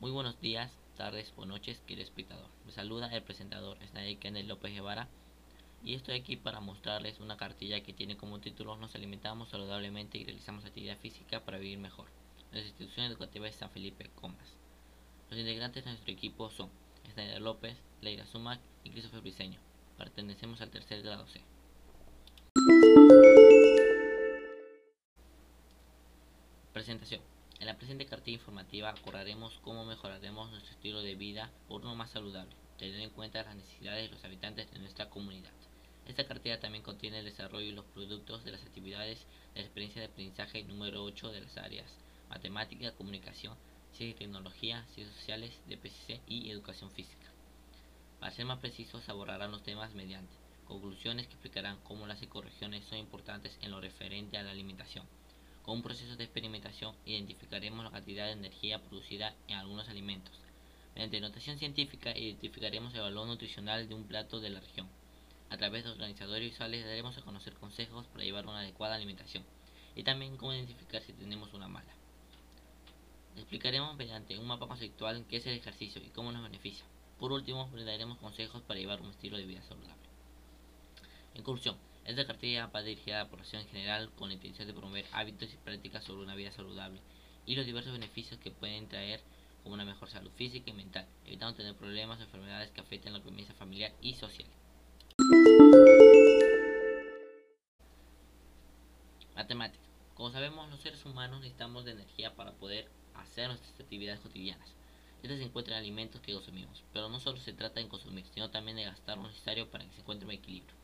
Muy buenos días, tardes o noches, querido espectador. Me saluda el presentador Snyder Kennedy López Guevara y estoy aquí para mostrarles una cartilla que tiene como título: nos alimentamos saludablemente y realizamos actividad física para vivir mejor. La institución educativa de San Felipe Comas. Los integrantes de nuestro equipo son Snyder López, Leira Sumac y Christopher Briseño. Pertenecemos al tercer grado C. Presentación. En la presente cartilla informativa abordaremos cómo mejoraremos nuestro estilo de vida por uno más saludable, teniendo en cuenta las necesidades de los habitantes de nuestra comunidad. Esta cartilla también contiene el desarrollo y los productos de las actividades de la experiencia de aprendizaje número 8 de las áreas Matemática, Comunicación, Ciencia y Tecnología, Ciencias Sociales, DPCC y Educación Física. Para ser más precisos, abordarán los temas mediante conclusiones que explicarán cómo las ecorregiones son importantes en lo referente a la alimentación. Con un proceso de experimentación identificaremos la cantidad de energía producida en algunos alimentos. Mediante notación científica identificaremos el valor nutricional de un plato de la región. A través de organizadores visuales daremos a conocer consejos para llevar una adecuada alimentación y también cómo identificar si tenemos una mala. Explicaremos mediante un mapa conceptual qué es el ejercicio y cómo nos beneficia. Por último, brindaremos consejos para llevar un estilo de vida saludable. Incursión. Esta cartilla va dirigida a la población en general con la intención de promover hábitos y prácticas sobre una vida saludable y los diversos beneficios que pueden traer como una mejor salud física y mental, evitando tener problemas o enfermedades que afecten la convivencia familiar y social. Matemática. Como sabemos, los seres humanos necesitamos de energía para poder hacer nuestras actividades cotidianas. Estas se encuentran en alimentos que consumimos, pero no solo se trata de consumir, sino también de gastar lo necesario para que se encuentre un equilibrio.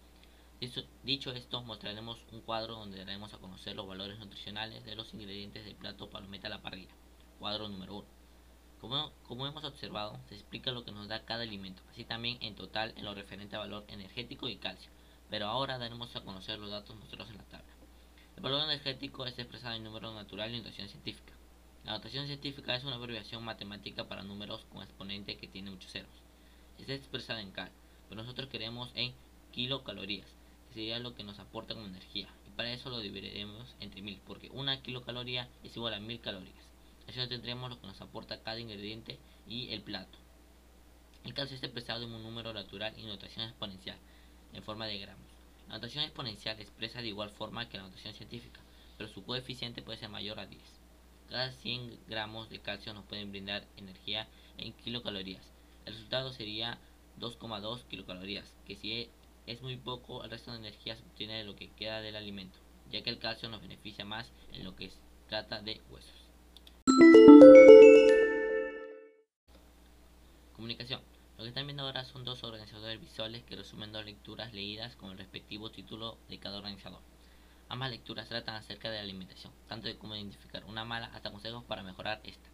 Dicho esto, mostraremos un cuadro donde daremos a conocer los valores nutricionales de los ingredientes del plato palometa a la parrilla. Cuadro número 1. Como hemos observado, se explica lo que nos da cada alimento, así también en total en lo referente a valor energético y calcio. Pero ahora daremos a conocer los datos mostrados en la tabla. El valor energético es expresado en número natural y notación científica. La notación científica es una abreviación matemática para números con exponente que tiene muchos ceros. Está expresada en cal, pero nosotros queremos en kilocalorías. Sería lo que nos aporta como energía, y para eso lo dividiremos entre 1000, porque una kilocaloría es igual a 1000 calorías. Así tendremos lo que nos aporta cada ingrediente y el plato. El calcio está expresado en un número natural y notación exponencial en forma de gramos. La notación exponencial expresa de igual forma que la notación científica, pero su coeficiente puede ser mayor a 10. Cada 100 gramos de calcio nos pueden brindar energía en kilocalorías. El resultado sería 2,2 kilocalorías, que si es muy poco, el resto de energía se obtiene de lo que queda del alimento, ya que el calcio nos beneficia más en lo que se trata de huesos. Comunicación. Lo que están viendo ahora son dos organizadores visuales que resumen dos lecturas leídas con el respectivo título de cada organizador. Ambas lecturas tratan acerca de la alimentación, tanto de cómo identificar una mala hasta consejos para mejorar esta.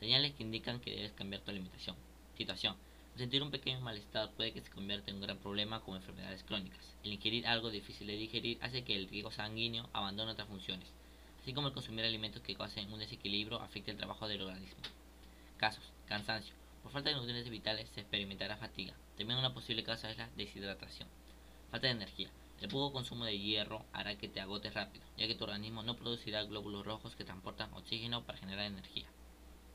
Señales que indican que debes cambiar tu alimentación. Situación. Sentir un pequeño malestar puede que se convierta en un gran problema como enfermedades crónicas. El ingerir algo difícil de digerir hace que el riego sanguíneo abandone otras funciones, así como el consumir alimentos que causen un desequilibrio afecta el trabajo del organismo. Casos. Cansancio. Por falta de nutrientes vitales se experimentará fatiga. También una posible causa es la deshidratación. Falta de energía. El poco consumo de hierro hará que te agotes rápido, ya que tu organismo no producirá glóbulos rojos que transportan oxígeno para generar energía.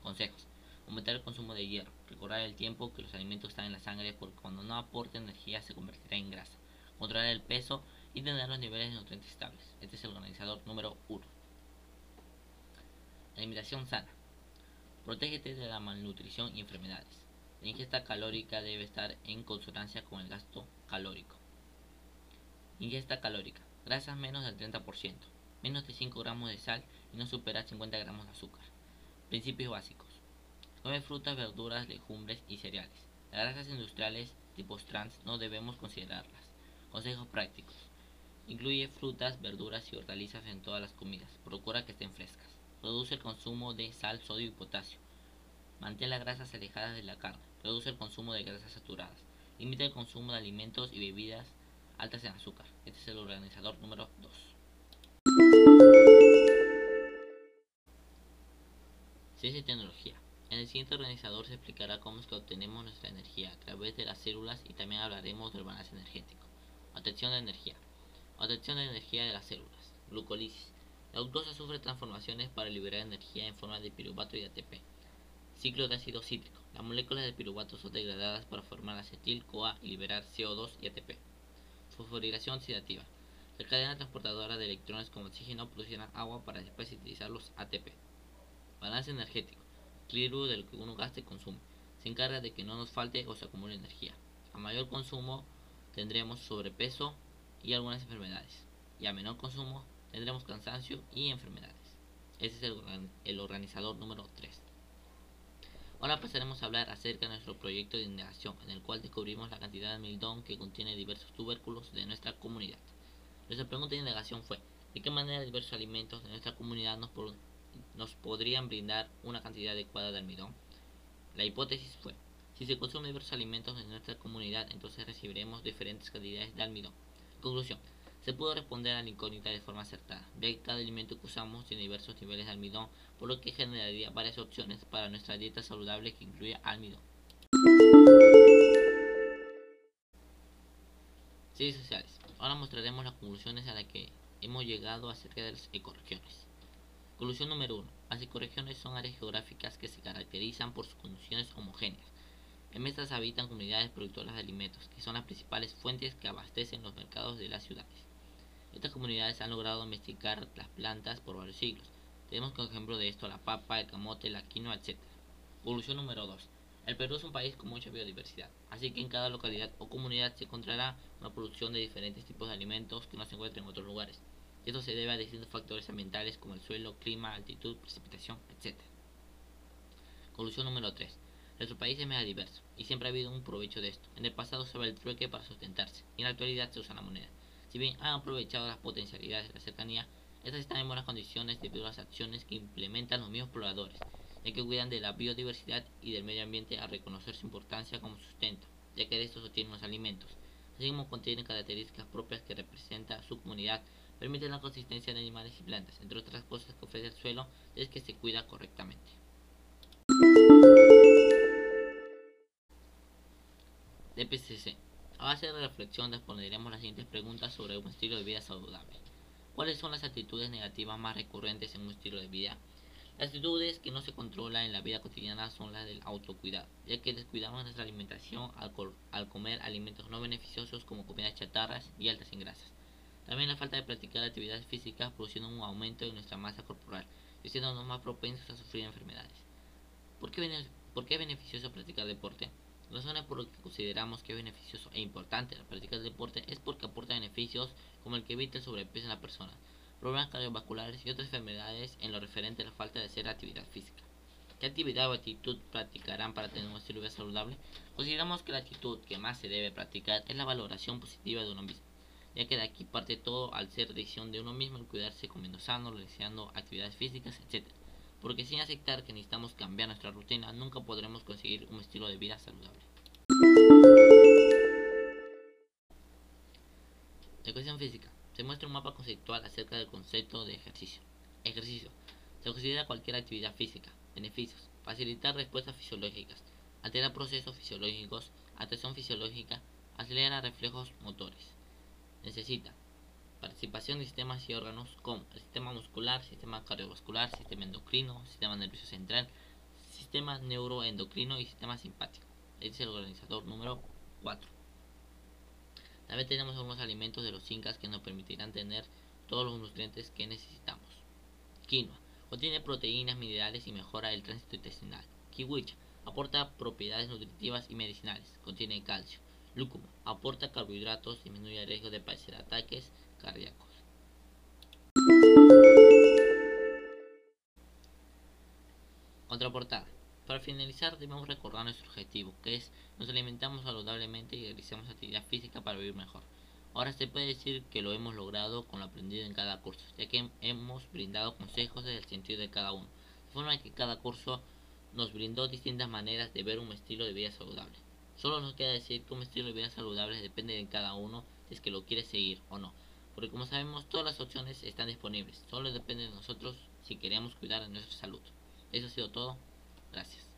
Consejos. Aumentar el consumo de hierro. Recordar el tiempo que los alimentos están en la sangre, porque cuando no aporta energía se convertirá en grasa. Controlar el peso y tener los niveles de nutrientes estables. Este es el organizador número 1. Alimentación sana. Protégete de la malnutrición y enfermedades. La ingesta calórica debe estar en consonancia con el gasto calórico. Ingesta calórica. Grasas menos del 30%, menos de 5 gramos de sal y no superar 50 gramos de azúcar. Principios básicos. Come frutas, verduras, legumbres y cereales. Las grasas industriales tipo trans no debemos considerarlas. Consejos prácticos. Incluye frutas, verduras y hortalizas en todas las comidas. Procura que estén frescas. Reduce el consumo de sal, sodio y potasio. Mantén las grasas alejadas de la carne. Reduce el consumo de grasas saturadas. Limita el consumo de alimentos y bebidas altas en azúcar. Este es el organizador número 2. Ciencia y tecnología. En el siguiente organizador se explicará cómo es que obtenemos nuestra energía a través de las células y también hablaremos del balance energético. Obtención de energía. Obtención de energía de las células. Glucólisis. La glucosa sufre transformaciones para liberar energía en forma de piruvato y ATP. Ciclo de ácido cítrico. Las moléculas de piruvato son degradadas para formar acetil CoA y liberar CO2 y ATP. Fosforilación oxidativa. La cadena transportadora de electrones con oxígeno producirá agua para después sintetizar los ATP. Balance energético. Equilibrio de lo que uno gasta y consume. Se encarga de que no nos falte o se acumule energía. A mayor consumo tendremos sobrepeso y algunas enfermedades. Y a menor consumo tendremos cansancio y enfermedades. Ese es el organizador número 3. Ahora pasaremos a hablar acerca de nuestro proyecto de indagación, en el cual descubrimos la cantidad de almidón que contiene diversos tubérculos de nuestra comunidad. Nuestra pregunta de indagación fue: ¿de qué manera diversos alimentos de nuestra comunidad nos podrían brindar una cantidad adecuada de almidón? La hipótesis fue: si se consumen diversos alimentos de nuestra comunidad, entonces recibiremos diferentes cantidades de almidón. Conclusión: se pudo responder a la incógnita de forma acertada, ya que cada alimento que usamos tiene diversos niveles de almidón, por lo que generaría varias opciones para nuestra dieta saludable que incluya almidón. Ciencias sociales. Ahora mostraremos las conclusiones a las que hemos llegado acerca de las ecorregiones. Conclusión número 1. Las ecorregiones son áreas geográficas que se caracterizan por sus condiciones homogéneas. En estas habitan comunidades productoras de alimentos, que son las principales fuentes que abastecen los mercados de las ciudades. Estas comunidades han logrado domesticar las plantas por varios siglos. Tenemos como ejemplo de esto la papa, el camote, la quinoa, etc. Conclusión número 2. El Perú es un país con mucha biodiversidad, así que en cada localidad o comunidad se encontrará una producción de diferentes tipos de alimentos que no se encuentran en otros lugares. Y esto se debe a distintos factores ambientales como el suelo, clima, altitud, precipitación, etc. Conclusión número 3. Nuestro país es más diverso y siempre ha habido un provecho de esto. En el pasado usaba el trueque para sustentarse y en la actualidad se usa la moneda. Si bien han aprovechado las potencialidades de la cercanía, estas están en buenas condiciones debido a las acciones que implementan los mismos pobladores, ya que cuidan de la biodiversidad y del medio ambiente al reconocer su importancia como sustento, ya que de estos obtienen los alimentos. Así como contienen características propias que representa su comunidad, permiten la consistencia de animales y plantas, entre otras cosas que ofrece el suelo, es que se cuida correctamente. DPCC. A base de reflexión responderemos las siguientes preguntas sobre un estilo de vida saludable. ¿Cuáles son las actitudes negativas más recurrentes en un estilo de vida? Las actitudes que no se controlan en la vida cotidiana son las del autocuidado, ya que descuidamos nuestra alimentación al comer alimentos no beneficiosos como comidas chatarras y altas en grasas. También la falta de practicar actividades físicas produciendo un aumento en nuestra masa corporal, haciéndonos más propensos a sufrir enfermedades. ¿Por qué es beneficioso practicar deporte? La razón por la que consideramos que es beneficioso e importante la práctica del deporte es porque aporta beneficios como el que evita el sobrepeso en la persona, problemas cardiovasculares y otras enfermedades en lo referente a la falta de hacer actividad física. ¿Qué actividad o actitud practicarán para tener un estilo de vida saludable? Consideramos que la actitud que más se debe practicar es la valoración positiva de uno mismo, ya que de aquí parte todo al ser decisión de uno mismo el cuidarse comiendo sano, realizando actividades físicas, etc. Porque sin aceptar que necesitamos cambiar nuestra rutina, nunca podremos conseguir un estilo de vida saludable. La cuestión física. Se muestra un mapa conceptual acerca del concepto de ejercicio. Ejercicio. Se considera cualquier actividad física. Beneficios. Facilitar respuestas fisiológicas. Altera procesos fisiológicos. Atención fisiológica. Acelera reflejos motores. Necesita participación de sistemas y órganos como el sistema muscular, sistema cardiovascular, sistema endocrino, sistema nervioso central, sistema neuroendocrino y sistema simpático. Este es el organizador número 4. También tenemos algunos alimentos de los incas que nos permitirán tener todos los nutrientes que necesitamos. Quinoa. Contiene proteínas, minerales y mejora el tránsito intestinal. Kiwicha. Aporta propiedades nutritivas y medicinales. Contiene calcio. Lúcubo. Aporta carbohidratos, disminuye el riesgo de padecer ataques cardíacos. Contraportada. Para finalizar debemos recordar nuestro objetivo, que es nos alimentamos saludablemente y realizamos actividad física para vivir mejor. Ahora se puede decir que lo hemos logrado con lo aprendido en cada curso, ya que hemos brindado consejos desde el sentido de cada uno, de forma que cada curso nos brindó distintas maneras de ver un estilo de vida saludable. Solo nos queda decir que un estilo de vida saludable depende de cada uno, si es que lo quiere seguir o no. Porque como sabemos, todas las opciones están disponibles. Solo depende de nosotros si queremos cuidar de nuestra salud. Eso ha sido todo. Gracias.